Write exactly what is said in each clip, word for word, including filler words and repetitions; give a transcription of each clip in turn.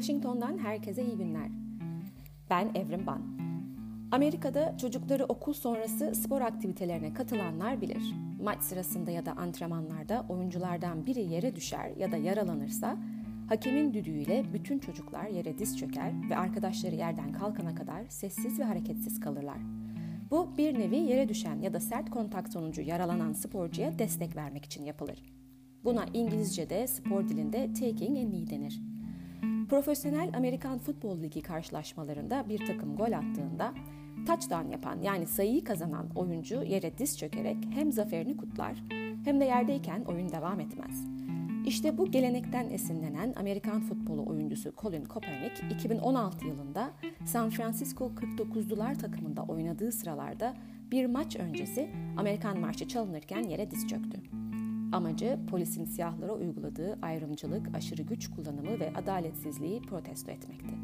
Washington'dan herkese iyi günler. Ben Evrim Ban. Amerika'da çocukları okul sonrası spor aktivitelerine katılanlar bilir. Maç sırasında ya da antrenmanlarda oyunculardan biri yere düşer ya da yaralanırsa, hakemin düdüğüyle bütün çocuklar yere diz çöker ve arkadaşları yerden kalkana kadar sessiz ve hareketsiz kalırlar. Bu bir nevi yere düşen ya da sert kontak sonucu yaralanan sporcuya destek vermek için yapılır. Buna İngilizce'de spor dilinde taking a knee denir. Profesyonel Amerikan Futbol Ligi karşılaşmalarında bir takım gol attığında touchdown yapan yani sayıyı kazanan oyuncu yere diz çökerek hem zaferini kutlar hem de yerdeyken oyun devam etmez. İşte bu gelenekten esinlenen Amerikan futbolu oyuncusu Colin Kaepernick iki bin on altı yılında San Francisco kırk dokuzlular takımında oynadığı sıralarda bir maç öncesi Amerikan marşı çalınırken yere diz çöktü. Amacı polisin siyahlara uyguladığı ayrımcılık, aşırı güç kullanımı ve adaletsizliği protesto etmekti.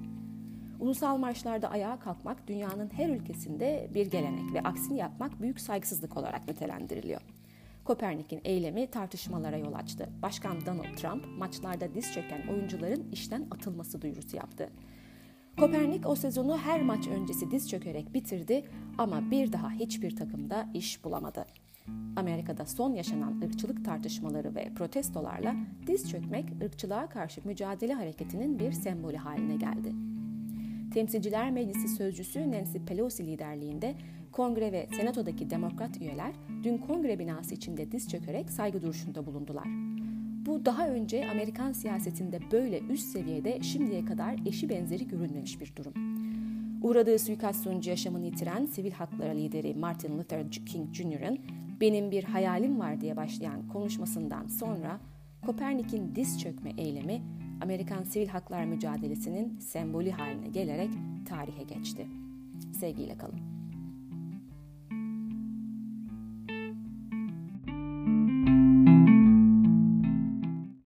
Ulusal marşlarda ayağa kalkmak dünyanın her ülkesinde bir gelenek ve aksini yapmak büyük saygısızlık olarak nitelendiriliyor. Kaepernick'in eylemi tartışmalara yol açtı. Başkan Donald Trump maçlarda diz çöken oyuncuların işten atılması duyurusu yaptı. Kaepernick o sezonu her maç öncesi diz çökerek bitirdi ama bir daha hiçbir takımda iş bulamadı. Amerika'da son yaşanan ırkçılık tartışmaları ve protestolarla diz çökmek ırkçılığa karşı mücadele hareketinin bir sembolü haline geldi. Temsilciler Meclisi Sözcüsü Nancy Pelosi liderliğinde Kongre ve Senato'daki Demokrat üyeler dün Kongre binası içinde diz çökerek saygı duruşunda bulundular. Bu daha önce Amerikan siyasetinde böyle üst seviyede şimdiye kadar eşi benzeri görülmemiş bir durum. Uğradığı suikast sonucu yaşamını yitiren sivil hakları lideri Martin Luther King Junior'ın "Benim bir hayalim var" diye başlayan konuşmasından sonra Kaepernick'in diz çökme eylemi Amerikan sivil haklar mücadelesinin sembolü haline gelerek tarihe geçti. Sevgiyle kalın.